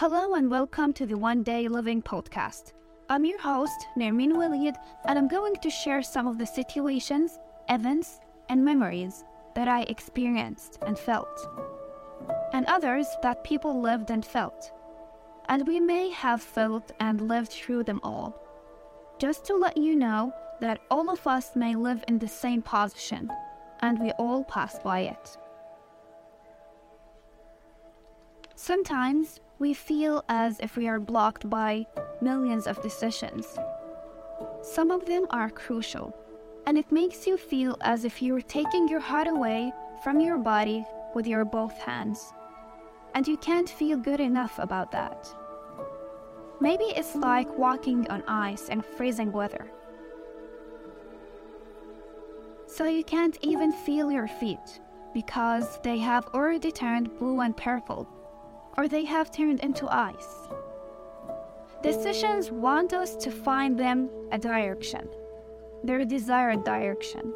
Hello and welcome to the One Day Living podcast. I'm your host, Nermeen Waleed, and I'm going to share some of the situations, events, and memories that I experienced and felt, and others that people lived and felt. And we may have felt and lived through them all. Just to let you know that all of us may live in the same position, and we all pass by it. Sometimes we feel as if we are blocked by millions of decisions. Some of them are crucial, and it makes you feel as if you're taking your heart away from your body with your both hands, and you can't feel good enough about that. Maybe it's like walking on ice in freezing weather, so you can't even feel your feet because they have already turned blue and purple, or they have turned into ice. Decisions want us to find them a direction, their desired direction,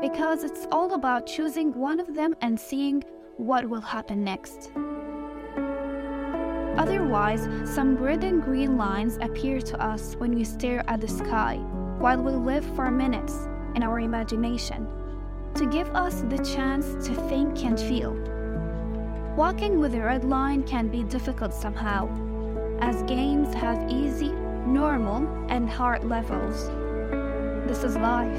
because it's all about choosing one of them and seeing what will happen next. Otherwise, some red and green lines appear to us when we stare at the sky, while we live for minutes in our imagination, to give us the chance to think and feel. Walking with a red line can be difficult somehow, as games have easy, normal, and hard levels. This is life.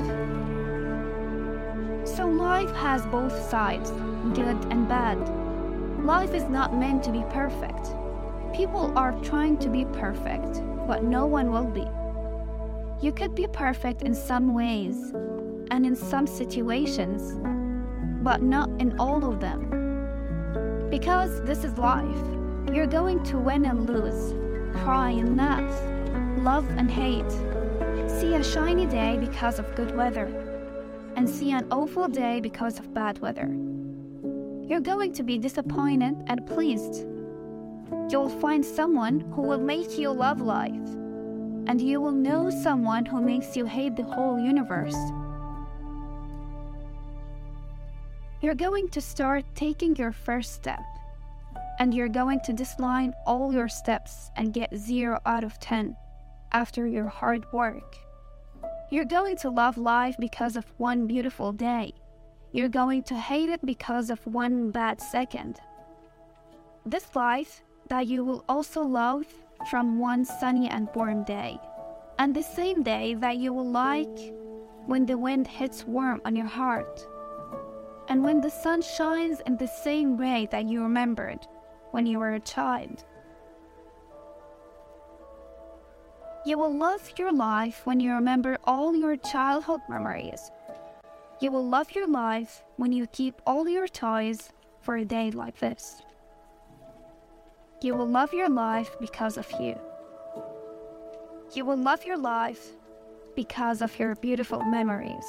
So life has both sides, good and bad. Life is not meant to be perfect. People are trying to be perfect, but no one will be. You could be perfect in some ways and in some situations, but not in all of them. Because this is life, you're going to win and lose, cry and laugh, love and hate, see a shiny day because of good weather, and see an awful day because of bad weather. You're going to be disappointed and pleased. You'll find someone who will make you love life, and you will know someone who makes you hate the whole universe. You're going to start taking your first step, and you're going to dislike all your steps and get 0 out of 10 after your hard work. You're going to love life because of one beautiful day. You're going to hate it because of one bad second. This life that you will also love from one sunny and warm day, and the same day that you will like when the wind hits warm on your heart, and when the sun shines in the same way that you remembered when you were a child. You will love your life when you remember all your childhood memories. You will love your life when you keep all your toys for a day like this. You will love your life because of you. You will love your life because of your beautiful memories.